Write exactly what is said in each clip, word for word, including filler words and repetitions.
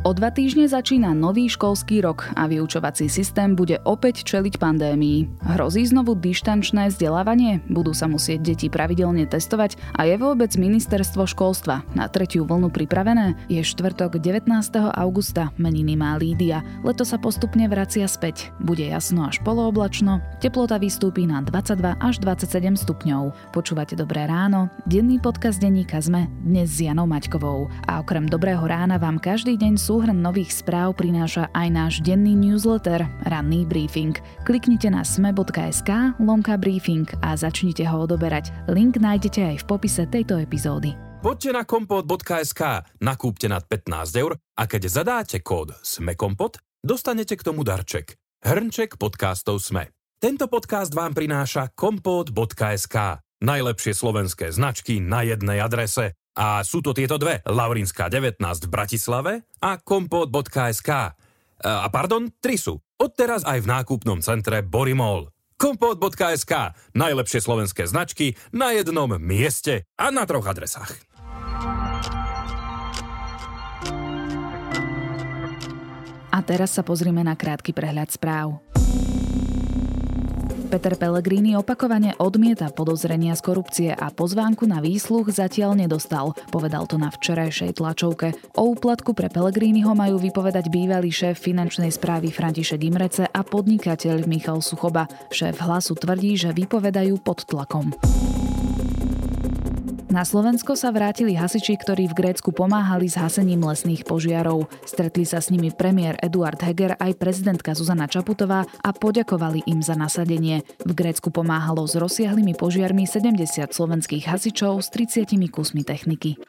O dva týždne začína nový školský rok a vyučovací systém bude opäť čeliť pandémii. Hrozí znovu dištančné vzdelávanie, budú sa musieť deti pravidelne testovať a je vôbec ministerstvo školstva na tretiu vlnu pripravené? Je štvrtok devätnásteho augusta, meniny má Lídia. Leto sa postupne vracia späť. Bude jasno až polooblačno, teplota vystúpi na dvadsaťdva až dvadsaťsedem stupňov. Počúvate Dobré ráno, denný podcast denníka SME, dnes s Janou Maťkovou. A okrem Dobrého rána vám každý deň súhrn nových správ prináša aj náš denný newsletter, ranný briefing. Kliknite na sme.sk, lomka briefing a začnite ho odoberať. Link nájdete aj v popise tejto epizódy. Poďte na kompót bodka es ká, nakúpte nad pätnásť eur a keď zadáte kód SMEKOMPOT, dostanete k tomu darček. Hrnček podcastov SME. Tento podcast vám prináša kompót bodka es ká. Najlepšie slovenské značky na jednej adrese. A sú to tieto dve, Laurinská devätnásť v Bratislave a kompót bodka es ká. A pardon, tri sú. Odteraz aj v nákupnom centre Bory Mall. kompót bodka es ká. Najlepšie slovenské značky na jednom mieste a na troch adresách. A teraz sa pozrime na krátky prehľad správ. Peter Pellegrini opakovane odmieta podozrenia z korupcie a pozvánku na výsluh zatiaľ nedostal. Povedal to na včerajšej tlačovke. O úplatku pre Pellegriniho majú vypovedať bývalý šéf finančnej správy František Imrece a podnikateľ Michal Suchoba. Šéf Hlasu tvrdí, že vypovedajú pod tlakom. Na Slovensko sa vrátili hasiči, ktorí v Grécku pomáhali s hasením lesných požiarov. Stretli sa s nimi premiér Eduard Heger aj prezidentka Zuzana Čaputová a poďakovali im za nasadenie. V Grécku pomáhalo s rozsiahlymi požiarmi sedemdesiat slovenských hasičov s tridsiatimi kusmi techniky.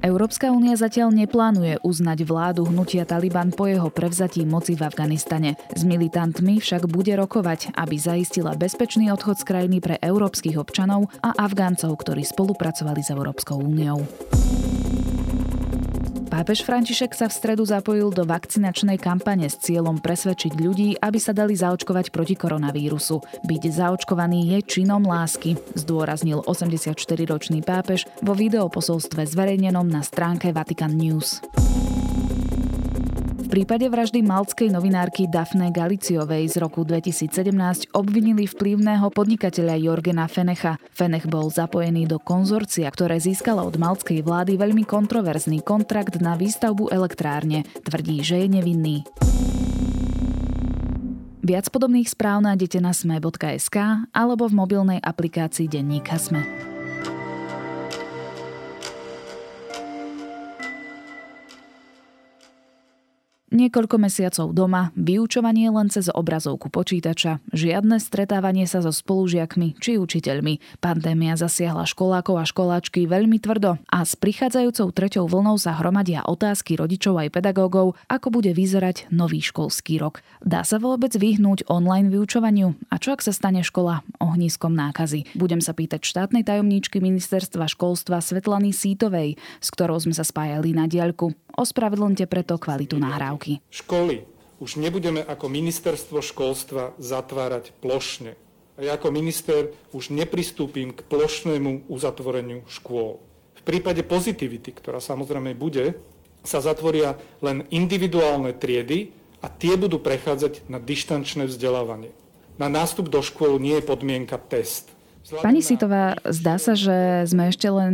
Európska únia zatiaľ neplánuje uznať vládu hnutia Taliban po jeho prevzatí moci v Afganistane. S militantmi však bude rokovať, aby zaistila bezpečný odchod z krajiny pre európskych občanov a Afgáncov, ktorí spolupracovali s Európskou úniou. Pápež František sa v stredu zapojil do vakcinačnej kampane s cieľom presvedčiť ľudí, aby sa dali zaočkovať proti koronavírusu. Byť zaočkovaný je činom lásky, zdôraznil osemdesiatštyriročný pápež vo videoposolstve zverejnenom na stránke Vatican News. V prípade vraždy maltskej novinárky Daphne Galiciovej z roku dvetisícsedemnásť obvinili vplyvného podnikateľa Jorgena Fenecha. Fenech bol zapojený do konzorcia, ktoré získalo od maltskej vlády veľmi kontroverzný kontrakt na výstavbu elektrárne. Tvrdí, že je nevinný. Viac podobných správ nájdete na sme bodka es ká alebo v mobilnej aplikácii denníka SME. Niekoľko mesiacov doma, vyučovanie len cez obrazovku počítača, žiadne stretávanie sa so spolužiakmi či učiteľmi. Pandémia zasiahla školákov a školáčky veľmi tvrdo a s prichádzajúcou treťou vlnou sa hromadia otázky rodičov aj pedagógov, ako bude vyzerať nový školský rok. Dá sa vôbec vyhnúť online vyučovaniu? A čo ak sa stane škola ohniskom nákazy? Budem sa pýtať štátnej tajomníčky ministerstva školstva Svetlany Sýtovej, s ktorou sme sa spájali na diaľku. Ospravedlňte preto kvalitu nahrávky. Školy už nebudeme ako ministerstvo školstva zatvárať plošne. A ja ako minister už nepristúpim k plošnému uzatvoreniu škôl. V prípade pozitivity, ktorá samozrejme bude, sa zatvoria len individuálne triedy a tie budú prechádzať na dištančné vzdelávanie. Na nástup do škôl nie je podmienka test. Vzhľadom Pani Sýtová, zdá sa, že sme ešte len...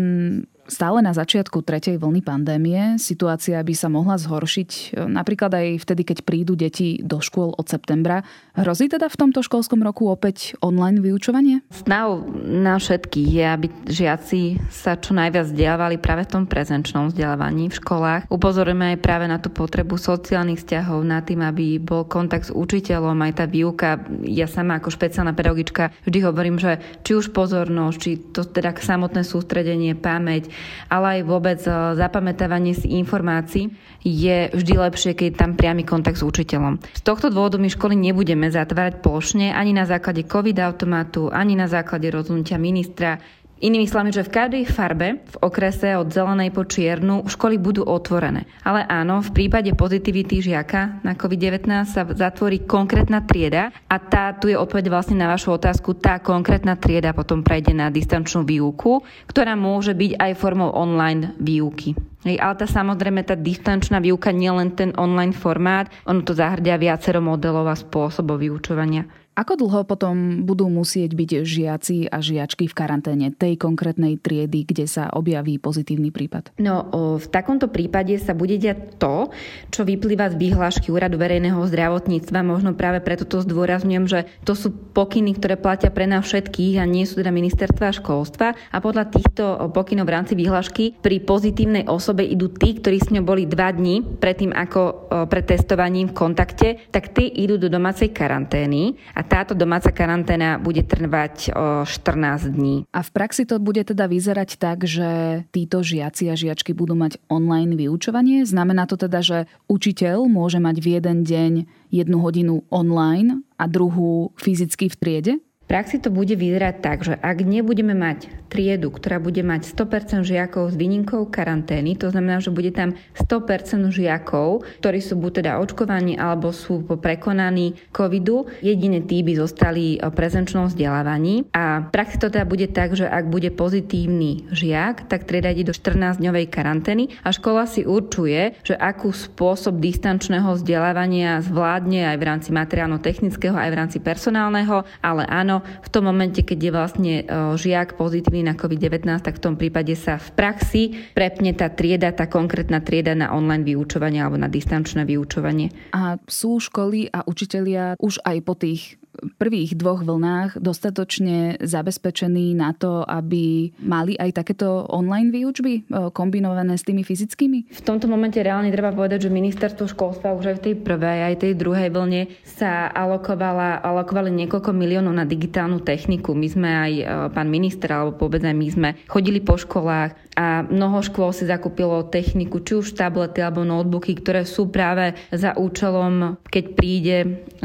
Stále na začiatku tretej vlny pandémie situácia by sa mohla zhoršiť, napríklad aj vtedy, keď prídu deti do škôl od septembra. Hrozí teda v tomto školskom roku opäť online vyučovanie? Snahu na všetkých je, aby žiaci sa čo najviac vzdelávali práve v tom prezenčnom vzdelávaní v školách. Upozorujeme aj práve na tú potrebu sociálnych vzťahov, na tým, aby bol kontakt s učiteľom, aj tá výuka. Ja sama ako špeciálna pedagogička vždy hovorím, že či už pozornosť, či to teda samotné sústredenie, pamäť, ale aj vôbec zapamätávanie si informácií je vždy lepšie, keď je tam priamy kontakt s učiteľom. Z tohto dôvodu my školy nebudeme zatvárať plošne ani na základe COVID automatu, ani na základe rozhodnutia ministra. Inými slovami, že v každej farbe v okrese od zelenej po čiernu školy budú otvorené. Ale áno, v prípade pozitivity žiaka na covid devätnásť sa zatvorí konkrétna trieda a tá, tu je odpoveď vlastne na vašu otázku, tá konkrétna trieda potom prejde na distančnú výuku, ktorá môže byť aj formou online výuky. Ale tá samozrejme, tá distančná výuka, nielen ten online formát, ono to zahrňa viacero modelov a spôsobov vyučovania. Ako dlho potom budú musieť byť žiaci a žiačky v karanténe tej konkrétnej triedy, kde sa objaví pozitívny prípad? No, v takomto prípade sa bude diať to, čo vyplýva z vyhlášky Úradu verejného zdravotníctva. Možno práve preto to zdôrazňujem, že to sú pokyny, ktoré platia pre nás všetkých a nie sú teda ministerstva školstva. A podľa týchto pokynov v rámci vyhlášky pri pozitívnej osobe idú tí, ktorí s ňou boli dva dní predtým ako pred testovaním v kontakte, tak tí idú do domácej karantény. A táto domáca karanténa bude trvať štrnásť dní. A v praxi to bude teda vyzerať tak, že títo žiaci a žiačky budú mať online vyučovanie? Znamená to teda, že učiteľ môže mať v jeden deň jednu hodinu online a druhú fyzicky v triede? V praxi to bude vyzerať tak, že ak nebudeme mať triedu, ktorá bude mať sto percent žiakov s výnimkou karantény, to znamená, že bude tam sto percent žiakov, ktorí sú buď teda očkovaní alebo sú prekonaní covidu, jedine tí by zostali v prezenčnom vzdelávaní. A v praxi to teda bude tak, že ak bude pozitívny žiak, tak trieda ide do štrnásťdňovej karantény a škola si určuje, že akú spôsob distančného vzdelávania zvládne aj v rámci materiálno-technického, aj v rámci personálneho, ale áno, v tom momente, keď je vlastne žiak pozitívny na covid devätnásť, tak v tom prípade sa v praxi prepne tá trieda, tá konkrétna trieda na online vyučovanie alebo na distančné vyučovanie. A sú školy a učitelia už aj po tých prvých dvoch vlnách dostatočne zabezpečení na to, aby mali aj takéto online výučby kombinované s tými fyzickými? V tomto momente reálne treba povedať, že ministerstvo školstva už aj v tej prvej, aj tej druhej vlne sa alokovala, alokovali niekoľko miliónov na digitálnu techniku. My sme aj, pán minister, alebo vôbec aj my sme chodili po školách a mnoho škôl si zakúpilo techniku, či už tablety alebo notebooky, ktoré sú práve za účelom, keď príde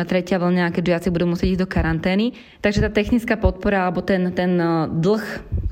tretia vlna, keď žiaci budú musieť ísť do karantény. Takže tá technická podpora alebo ten, ten dlh,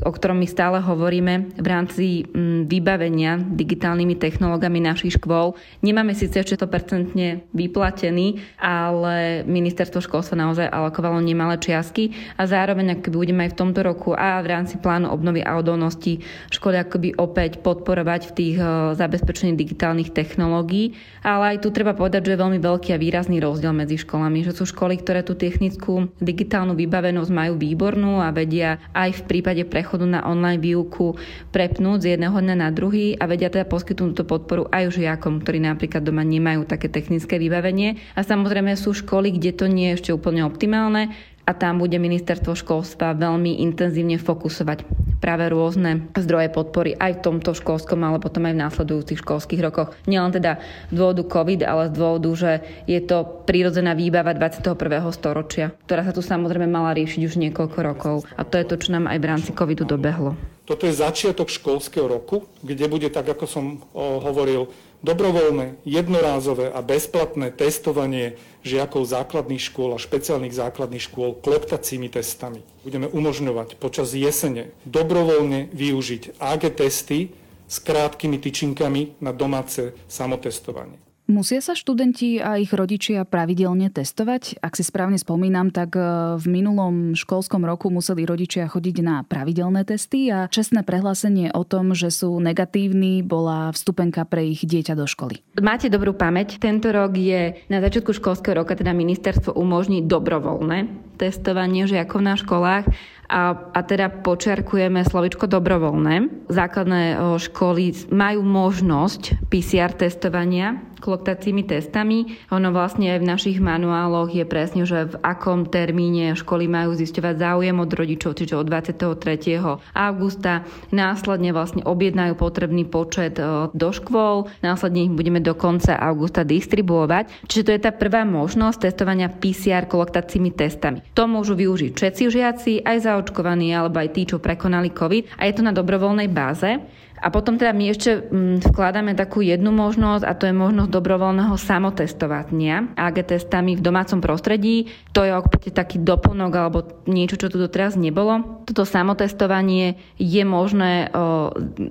o ktorom my stále hovoríme v rámci vybavenia digitálnymi technológami našich škôl, nemáme síce ešte sto percent vyplatený, ale ministerstvo školstva naozaj alokovalo nemalé čiastky a zároveň akoby budeme aj v tomto roku a v rámci plánu obnovy a odolnosti školy akoby opäť podporovať v tých zabezpečení digitálnych technológií. Ale aj tu treba povedať, že je veľmi veľký a výrazný rozdiel medzi školami, že sú školy, ktoré tu tie technickú digitálnu vybavenosť majú výbornú a vedia aj v prípade prechodu na online výuku prepnúť z jedného dňa na druhý a vedia teda poskytnúť túto podporu aj žiakom, ktorí napríklad doma nemajú také technické vybavenie. A samozrejme sú školy, kde to nie je ešte úplne optimálne a tam bude ministerstvo školstva veľmi intenzívne fokusovať práve rôzne zdroje podpory aj v tomto školskom, ale potom aj v následujúcich školských rokoch. Nielen teda z dôvodu COVID, ale z dôvodu, že je to prírodzená výbava dvadsiateho prvého storočia, ktorá sa tu samozrejme mala riešiť už niekoľko rokov. A to je to, čo nám aj v rámci covidu dobehlo. Toto je začiatok školského roku, kde bude, tak ako som hovoril, dobrovoľné, jednorázové a bezplatné testovanie žiakov základných škôl a špeciálnych základných škôl kloktacími testami. Budeme umožňovať počas jesene dobrovoľne využiť á gé testy s krátkými tyčinkami na domáce samotestovanie. Musia sa študenti a ich rodičia pravidelne testovať? Ak si správne spomínam, tak v minulom školskom roku museli rodičia chodiť na pravidelné testy a čestné prehlásenie o tom, že sú negatívni, bola vstupenka pre ich dieťa do školy. Máte dobrú pamäť. Tento rok je na začiatku školského roka, teda ministerstvo umožní dobrovoľné testovanie žiakov na školách. A, a teda počiarkujeme slovičko dobrovoľné. Základné školy majú možnosť pé cé er testovania kloktacími testami. Ono vlastne aj v našich manuáloch je presne, že v akom termíne školy majú zisťovať záujem od rodičov, čiže od dvadsiateho tretieho augusta. Následne vlastne objednajú potrebný počet do škôl, následne ich budeme do konca augusta distribuovať. Čiže to je tá prvá možnosť testovania pé cé er kloktacími testami. To môžu využiť všetci žiaci, aj zaočkovaní alebo aj tí, čo prekonali COVID a je to na dobrovoľnej báze. A potom teda my ešte vkladáme takú jednu možnosť, a to je možnosť dobrovoľného samotestovania á gé testami v domácom prostredí. To je opäť taký doplnok alebo niečo, čo tu doteraz nebolo. Toto samotestovanie je možné,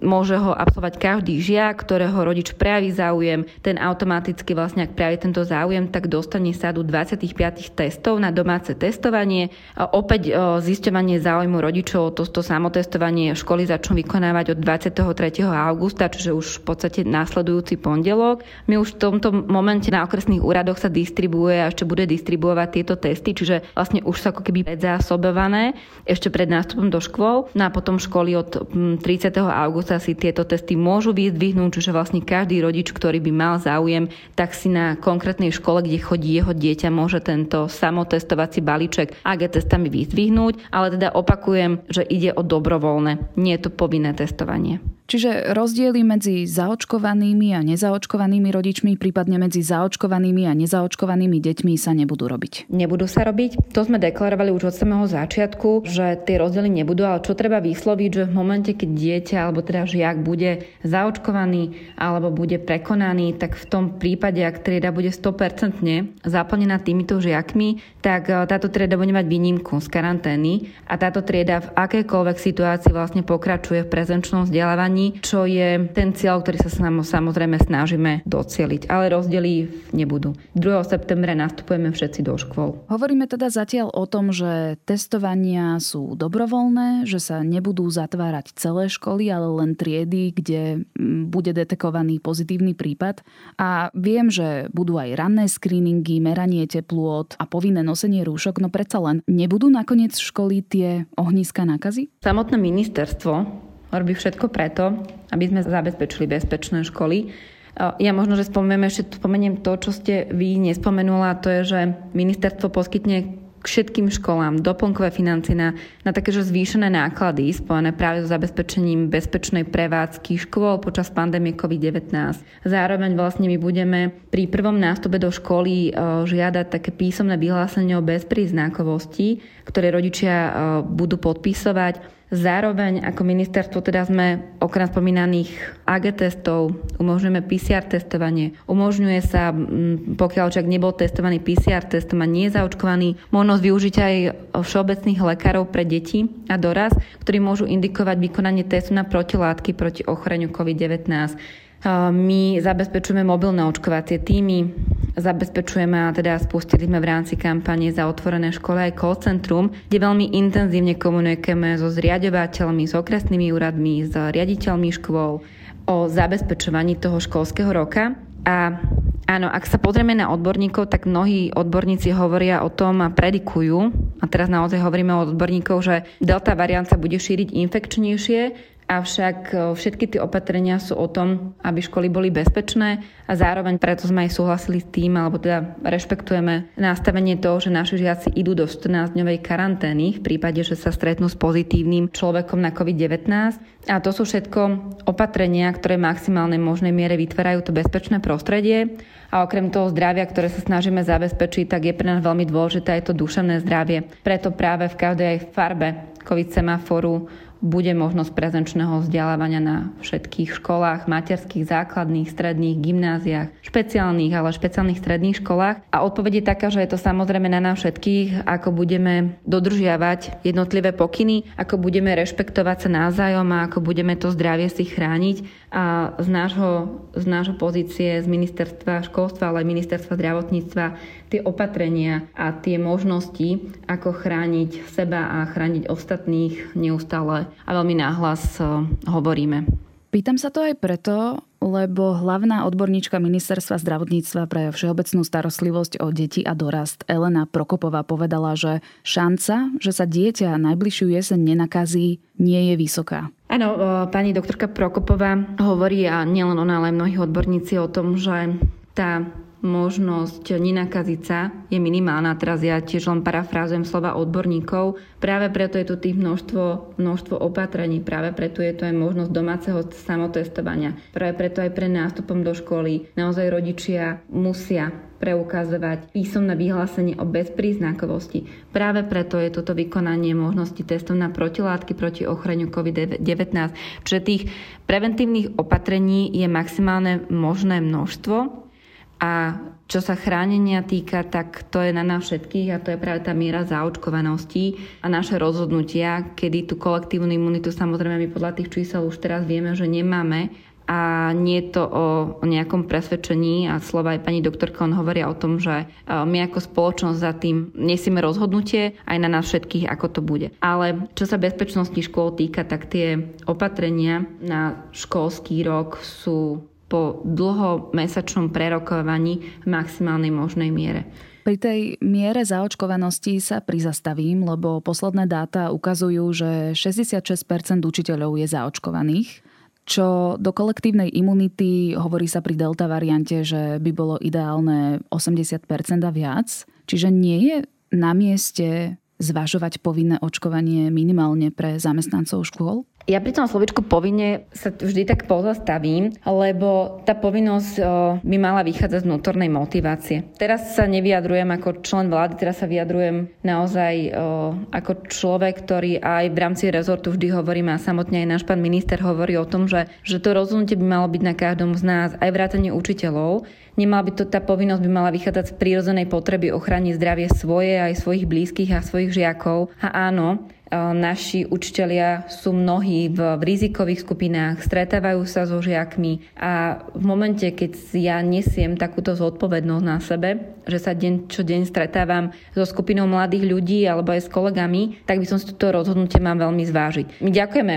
môže ho absolvovať každý žiak, ktorého rodič prejaví záujem. Ten automaticky vlastne, ak prejaví tento záujem, tak dostane sadu dvadsaťpäť testov na domáce testovanie. Opäť zisťovanie záujmu rodičov, toto samotestovanie školy začnú vykonávať od dvadsiateho tretieho augusta, čiže už v podstate následujúci pondelok. My už v tomto momente na okresných úradoch sa distribuuje a ešte bude distribuovať tieto testy, čiže vlastne už sú ako keby predzásobované ešte pred nástupom do škôl. No a potom školy od tridsiateho augusta si tieto testy môžu vyzdvihnúť, čiže vlastne každý rodič, ktorý by mal záujem, tak si na konkrétnej škole, kde chodí jeho dieťa, môže tento samotestovací balíček á gé testami vyzdvihnúť, ale teda opakujem, že ide o dobrovoľné, nie je to povinné testovanie. Čiže rozdiely medzi zaočkovanými a nezaočkovanými rodičmi, prípadne medzi zaočkovanými a nezaočkovanými deťmi sa nebudú robiť. Nebudú sa robiť. To sme deklarovali už od samého začiatku, že tie rozdiely nebudú, ale čo treba vysloviť, že v momente, keď dieťa alebo teda žiak bude zaočkovaný alebo bude prekonaný, tak v tom prípade, ak trieda bude sto percent zaplnená týmito žiakmi, tak táto trieda bude mať výnimku z karantény a táto trieda v akejkoľvek situácii vlastne pokračuje v prezenčnom vzdelávaní, čo je ten cieľ, ktorý sa samozrejme snažíme docieliť. Ale rozdiely nebudú. druhého septembra nastupujeme všetci do škôl. Hovoríme teda zatiaľ o tom, že testovania sú dobrovoľné, že sa nebudú zatvárať celé školy, ale len triedy, kde bude detekovaný pozitívny prípad. A viem, že budú aj ranné screeningy, meranie teplôt a povinné nosenie rúšok, no predsa len nebudú nakoniec školy tie ohniska nákazy? Samotné ministerstvo robí všetko preto, aby sme zabezpečili bezpečné školy. Ja možno, že spomeniem ešte spomeniem to, čo ste vy nespomenula, to je, že ministerstvo poskytne k všetkým školám doplnkové financie na, na takéže zvýšené náklady spojené práve so zabezpečením bezpečnej prevádzky škôl počas pandémie covid devätnásť. Zároveň vlastne my budeme pri prvom nástupe do školy žiadať také písomné vyhlásenie o bezpríznakovosti, ktoré rodičia budú podpisovať. Zároveň ako ministerstvo teda sme okrem spomínaných á gé testov umožňujeme pé cé er testovanie. Umožňuje sa, pokiaľ však nebol testovaný pé cé er testom a nie je zaočkovaný, možnosť využiť aj všeobecných lekárov pre deti a dorast, ktorí môžu indikovať vykonanie testu na protilátky proti ochoreniu covid devätnásť. My zabezpečujeme mobilné očkovacie týmy, zabezpečujeme a teda spustili sme v rámci kampane za otvorené školy aj call centrum, kde veľmi intenzívne komunikujeme so zriaďovateľmi, s okresnými úradmi, s riaditeľmi škôl o zabezpečovaní toho školského roka. A áno, ak sa pozrieme na odborníkov, tak mnohí odborníci hovoria o tom a predikujú, a teraz naozaj hovoríme o odborníkoch, že delta variant sa bude šíriť infekčnejšie, avšak všetky tie opatrenia sú o tom, aby školy boli bezpečné a zároveň preto sme aj súhlasili s tým, alebo teda rešpektujeme nastavenie toho, že naši žiaci idú do štrnásťdňovej karantény v prípade, že sa stretnú s pozitívnym človekom na covid devätnásť. A to sú všetko opatrenia, ktoré v maximálnej možnej miere vytvárajú to bezpečné prostredie. A okrem toho zdravia, ktoré sa snažíme zabezpečiť, tak je pre nás veľmi dôležité aj to duševné zdravie. Preto práve v každej aj farbe covid semaforu bude možnosť prezenčného vzdelávania na všetkých školách, materských, základných, stredných, gymnáziách, špeciálnych, ale špeciálnych stredných školách. A odpoveď je taká, že je to samozrejme na nás všetkých, ako budeme dodržiavať jednotlivé pokyny, ako budeme rešpektovať sa navzájom a ako budeme to zdravie si chrániť. A z nášho, z nášho pozície, z ministerstva školstva, ale aj ministerstva zdravotníctva, tie opatrenia a tie možnosti, ako chrániť seba a chrániť ostatných neustále a veľmi nahlas hovoríme. Pýtam sa to aj preto, lebo hlavná odborníčka Ministerstva zdravotníctva pre všeobecnú starostlivosť o deti a dorast Elena Prokopová povedala, že šanca, že sa dieťa najbližšiu jeseň nenakazí, nie je vysoká. Áno, pani doktorka Prokopová hovorí, a nielen ona, ale aj mnohí odborníci o tom, že tá možnosť nenakaziť sa je minimálna. Teraz ja tiež len parafrázujem slova odborníkov. Práve preto je tu tých množstvo, množstvo opatrení. Práve preto je to aj možnosť domáceho samotestovania. Práve preto aj pre nástupom do školy naozaj rodičia musia preukazovať písomné vyhlásenie o bezpríznakovosti. Práve preto je toto vykonanie možnosti testov na protilátky proti ochoreniu COVID devätnásť. Čiže tých preventívnych opatrení je maximálne možné množstvo. A čo sa chránenia týka, tak to je na nás všetkých a to je práve tá miera zaočkovanosti a naše rozhodnutia, kedy tú kolektívnu imunitu samozrejme my podľa tých čísel už teraz vieme, že nemáme a nie je to o nejakom presvedčení a slova aj pani doktorka, on hovoria o tom, že my ako spoločnosť za tým nesieme rozhodnutie aj na nás všetkých, ako to bude. Ale čo sa bezpečnosti škôl týka, tak tie opatrenia na školský rok sú po dlhomesačnom prerokovaní v maximálnej možnej miere. Pri tej miere zaočkovanosti sa prizastavím, lebo posledné dáta ukazujú, že šesťdesiatšesť percent učiteľov je zaočkovaných, čo do kolektívnej imunity hovorí sa pri delta variante, že by bolo ideálne osemdesiat percent a viac. Čiže nie je na mieste zvažovať povinné očkovanie minimálne pre zamestnancov škôl? Ja pri tom slovičku povinne sa vždy tak pozastavím, lebo tá povinnosť by mala vychádzať z vnútornej motivácie. Teraz sa nevyjadrujem ako člen vlády, teraz sa vyjadrujem naozaj ako človek, ktorý aj v rámci rezortu vždy hovorím a samotne aj náš pán minister hovorí o tom, že, že to rozhodnutie by malo byť na každom z nás, aj vrátane učiteľov. Nemala by to, tá povinnosť by mala vychádzať z prírodzenej potreby ochrániť zdravie svoje, aj svojich blízkych a svojich žiakov. A áno, naši učitelia sú mnohí v rizikových skupinách, stretávajú sa so žiakmi a v momente, keď ja nesiem takúto zodpovednosť na sebe, že sa deň čo deň stretávam so skupinou mladých ľudí alebo aj s kolegami, tak by som si toto rozhodnutie mám veľmi zvážiť. My ďakujeme.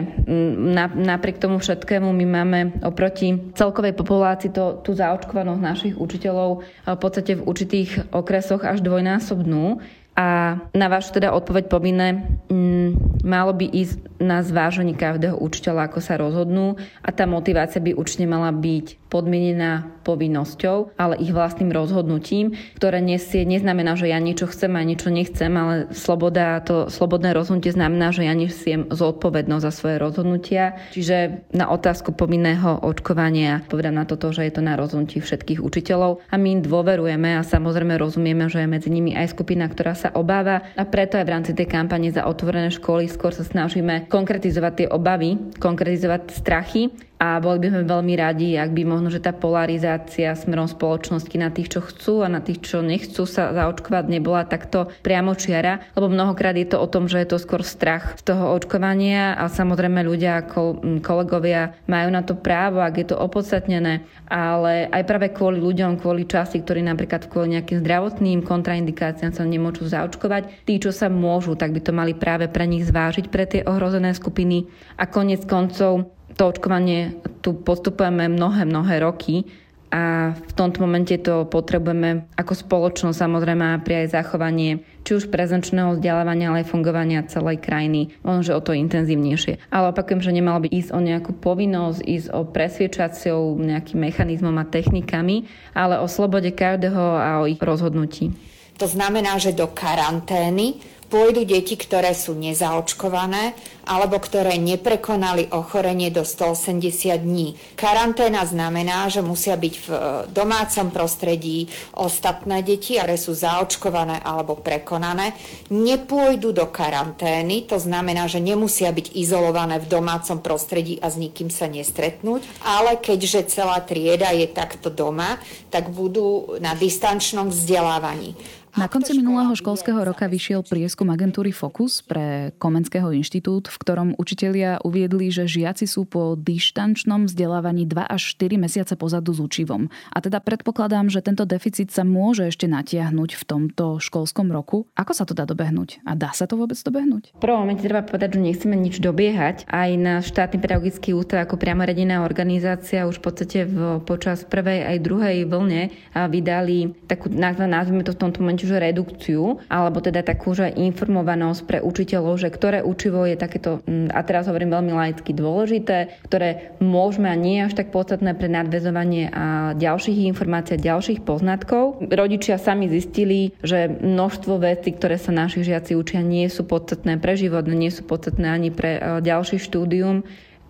Napriek tomu všetkému my máme oproti celkovej populácii to, tú zaočkovanosť našich učiteľov v podstate v určitých okresoch až dvojnásobnú. A na vašu teda odpoveď povinné, mm, malo by ísť na zváženie každého učiteľa, ako sa rozhodnú a tá motivácia by určite mala byť podmienená povinnosťou, ale ich vlastným rozhodnutím, ktoré nesie, neznamená, že ja niečo chcem a niečo nechcem, ale sloboda, to slobodné rozhodnutie znamená, že ja nesiem zodpovednosť za svoje rozhodnutia. Čiže na otázku povinného očkovania povedám na toto, že je to na rozhodnutí všetkých učiteľov a my im dôverujeme a samozrejme rozumieme, že je medzi nimi aj skupina, ktorá sa obáva a preto aj v rámci tej kampane za otvorené školy skôr sa snažíme konkretizovať tie obavy, konkretizovať strachy a boli by sme veľmi radi, ak by možno, že tá polarizácia smerom spoločnosti na tých, čo chcú a na tých, čo nechcú sa zaočkovať, nebola takto priamočiara, lebo mnohokrát je to o tom, že je to skôr strach z toho očkovania a samozrejme ľudia ako kolegovia majú na to právo, ak je to opodstatnené, ale aj práve kvôli ľuďom, kvôli časti, ktorí napríklad kvôli nejakým zdravotným kontraindikáciám sa nemôžu zaočkovať, tí, čo sa môžu, tak by to mali práve pre nich zvážiť pre tie ohrozené skupiny a koniec koncov to očkovanie tu postupujeme mnohé, mnohé roky a v tomto momente to potrebujeme ako spoločnosť samozrejme pri aj zachovanie či už prezenčného vzdelávania, ale aj fungovania celej krajiny, možno o to intenzívnejšie. Ale opakujem, že nemalo by ísť o nejakú povinnosť, ísť o presviedčaciou nejakým mechanizmom a technikami, ale o slobode každého a o ich rozhodnutí. To znamená, že do karantény pôjdu deti, ktoré sú nezaočkované alebo ktoré neprekonali ochorenie do stoosemdesiat dní. Karanténa znamená, že musia byť v domácom prostredí ostatné deti, ktoré sú zaočkované alebo prekonané. Nepôjdu do karantény, to znamená, že nemusia byť izolované v domácom prostredí a s nikým sa nestretnúť. Ale keďže celá trieda je takto doma, tak budú na distančnom vzdelávaní. Na konci minulého školského roka vyšiel prieskum agentúry Focus pre Komenského inštitút, v ktorom učitelia uviedli, že žiaci sú po dištančnom vzdelávaní dva až štyri mesiace pozadu s učivom. A teda predpokladám, že tento deficit sa môže ešte natiahnuť v tomto školskom roku. Ako sa to dá dobehnúť? A dá sa to vôbec dobehnúť? V prvom momente treba povedať, že nechceme nič dobiehať. Aj na štátny pedagogický ústav ako priamoradená organizácia už v podstate v, počas prvej aj druhej vlne vydali takú, nazvime to v tomto momente, čiže redukciu, alebo teda takú, že informovanosť pre učiteľov, že ktoré učivo je takéto, a teraz hovorím veľmi laicky, dôležité, ktoré môžeme a nie až tak podstatné pre nadväzovanie a ďalších informácií, ďalších poznatkov. Rodičia sami zistili, že množstvo vecí, ktoré sa naši žiaci učia, nie sú podstatné pre život, nie sú podstatné ani pre ďalší štúdium.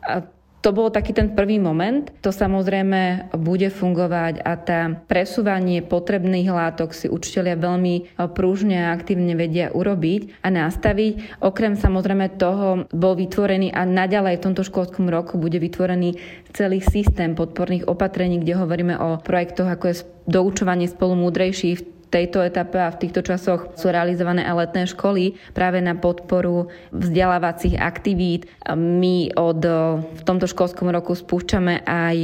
A To bol taký ten prvý moment. To samozrejme bude fungovať a tá presúvanie potrebných látok si učitelia veľmi pružne a aktívne vedia urobiť a nastaviť. Okrem samozrejme toho bol vytvorený a naďalej v tomto školskom roku bude vytvorený celý systém podporných opatrení, kde hovoríme o projektoch, ako je doučovanie spolu múdrejších. V tejto etape a v týchto časoch sú realizované aj letné školy práve na podporu vzdelávacích aktivít. My od, v tomto školskom roku spúšťame aj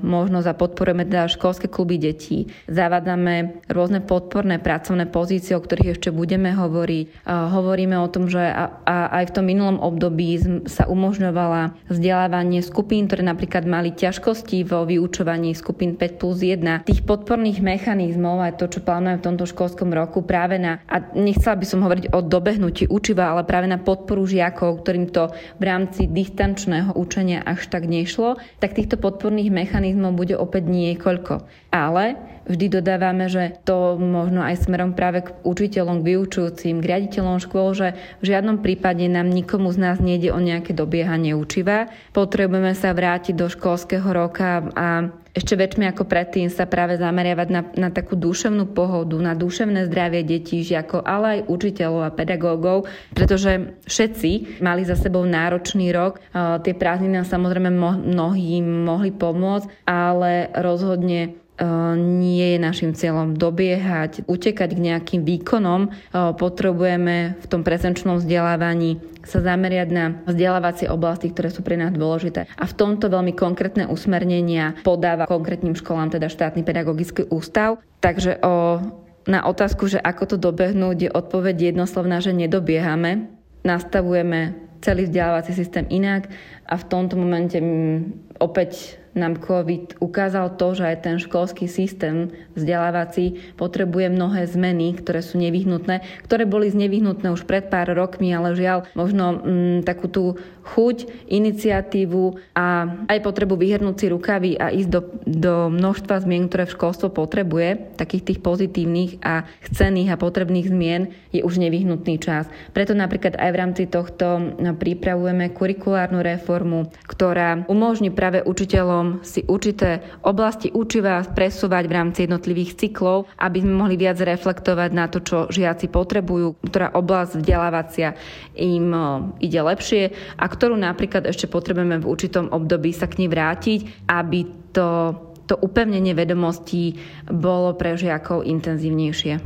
možnosť a podporujeme teda školské kluby detí. Zavádzame rôzne podporné pracovné pozície, o ktorých ešte budeme hovoriť. Hovoríme o tom, že aj v tom minulom období sa umožňovala vzdelávanie skupín, ktoré napríklad mali ťažkosti vo vyučovaní skupín päť plus jeden. Tých podporných mechanizmov aj to, čo plánujeme v tomto školskom roku práve na, a nechcela by som hovoriť o dobehnutí učiva, ale práve na podporu žiakov, ktorým to v rámci distančného učenia až tak nešlo, tak týchto podporných mechanizmov bude opäť niekoľko. Ale vždy dodávame, že to možno aj smerom práve k učiteľom, k vyučujúcim, k riaditeľom škôl, že v žiadnom prípade nám nikomu z nás nejde o nejaké dobiehanie učiva. Potrebujeme sa vrátiť do školského roka a ešte väčšmi ako predtým sa práve zameriavať na, na takú duševnú pohodu, na duševné zdravie detí, žiakov, ale aj učiteľov a pedagógov, pretože všetci mali za sebou náročný rok. Tie prázdniny nám samozrejme mnohým mohli pomôcť, ale rozhodne nie je našim cieľom dobiehať, utekať k nejakým výkonom. Potrebujeme v tom prezenčnom vzdelávaní sa zameriať na vzdelávacie oblasti, ktoré sú pre nás dôležité. A v tomto veľmi konkrétne usmernenia podáva konkrétnym školám, teda štátny pedagogický ústav. Takže o, na otázku, že ako to dobehnúť, je odpoveď jednoslovná, že nedobiehame. Nastavujeme celý vzdelávací systém inak a v tomto momente opäť nám COVID ukázal to, že aj ten školský systém vzdelávací potrebuje mnohé zmeny, ktoré sú nevyhnutné, ktoré boli nevyhnutné už pred pár rokmi, ale žiaľ možno mm, takú tú chuť, iniciatívu a aj potrebu vyhrnúť si rukavy a ísť do, do množstva zmien, ktoré v školstvo potrebuje, takých tých pozitívnych a chcených a potrebných zmien, je už nevyhnutný čas. Preto napríklad aj v rámci tohto pripravujeme kurikulárnu reformu, ktorá umožní práve učiteľom si určité oblasti učiva presúvať v rámci jednotlivých cyklov, aby sme mohli viac reflektovať na to, čo žiaci potrebujú, ktorá oblasť vzdelávacia im ide lepšie a ktorú napríklad ešte potrebujeme v určitom období sa k nej vrátiť, aby to, to upevnenie vedomostí bolo pre žiakov intenzívnejšie.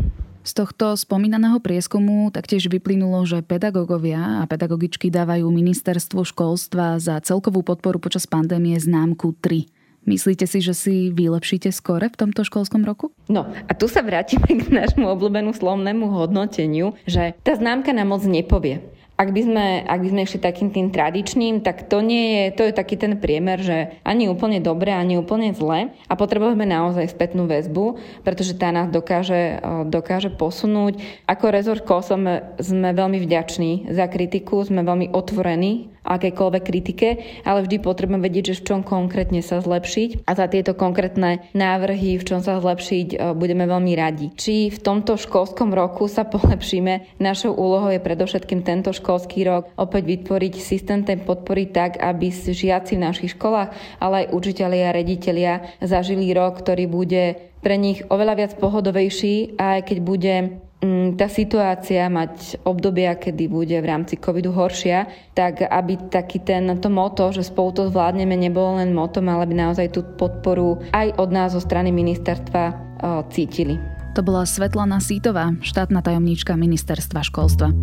Z tohto spomínaného prieskumu taktiež vyplynulo, že pedagógovia a pedagogičky dávajú ministerstvu školstva za celkovú podporu počas pandémie známku tri. Myslíte si, že si vylepšíte skore v tomto školskom roku? No a tu sa vrátime k nášmu obľúbenú slovnému hodnoteniu, že tá známka nám moc nepovie. Ak by sme, ak by sme išli takým tým tradičným, tak to nie je, to je taký ten priemer, že ani úplne dobre, ani úplne zle a potrebujeme naozaj spätnú väzbu, pretože tá nás dokáže, dokáže posunúť. Ako rezort školstva sme, sme veľmi vďační za kritiku, sme veľmi otvorení akékoľvek kritike, ale vždy potrebujeme vedieť, že v čom konkrétne sa zlepšiť a za tieto konkrétne návrhy, v čom sa zlepšiť, budeme veľmi radi. Či v tomto školskom roku sa polepšíme, našou úlohou je predovšetkým tento školský rok opäť vytvoriť systém tej podpory tak, aby žiaci v našich školách, ale aj učitelia a riaditelia zažili rok, ktorý bude pre nich oveľa viac pohodovejší, aj keď bude tá situácia mať obdobia, kedy bude v rámci covidu horšia, tak aby taký ten to moto, že spolu to zvládneme, nebolo len motom, ale by naozaj tú podporu aj od nás zo strany ministerstva cítili. To bola Svetlana Sýtová, štátna tajomníčka ministerstva školstva.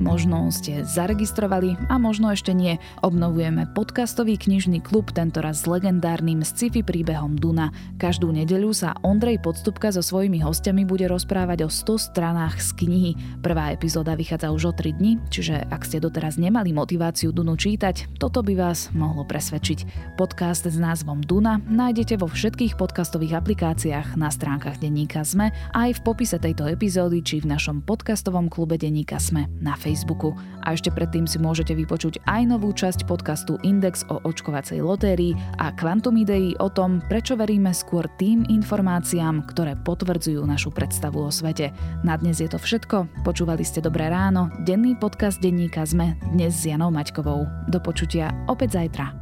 Možno ste zaregistrovali a možno ešte nie. Obnovujeme podcastový knižný klub, tentoraz s legendárnym sci-fi príbehom Duna. Každú nedeľu sa Ondrej Podstupka so svojimi hostiami bude rozprávať o sto stranách z knihy. Prvá epizóda vychádza už o tri dni, čiže ak ste doteraz nemali motiváciu Dunu čítať, toto by vás mohlo presvedčiť. Podcast s názvom Duna nájdete vo všetkých podcastových aplikáciách, na stránkach denníka es em e, aj v popise tejto epizódy či v našom podcastovom klube denníka es em e na Facebooku. Facebooku. A ešte predtým si môžete vypočuť aj novú časť podcastu Index o očkovacej lotérii a kvantum ideí o tom, prečo veríme skôr tým informáciám, ktoré potvrdzujú našu predstavu o svete. Na dnes je to všetko. Počúvali ste Dobré ráno, denný podcast denníka SME, dnes s Janou Maťkovou. Do počutia opäť zajtra.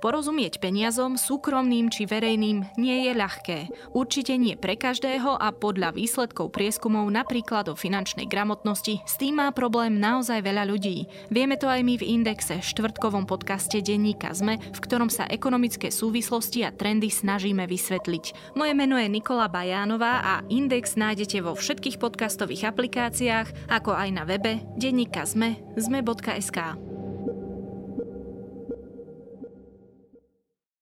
Porozumieť peniazom, súkromným či verejným, nie je ľahké. Určite nie pre každého a podľa výsledkov prieskumov napríklad o finančnej gramotnosti s tým má problém naozaj veľa ľudí. Vieme to aj my v Indexe, štvrtkovom podcaste denníka SME, v ktorom sa ekonomické súvislosti a trendy snažíme vysvetliť. Moje meno je Nikola Bajánová a Index nájdete vo všetkých podcastových aplikáciách, ako aj na webe denníka SME, sme bodka es ká.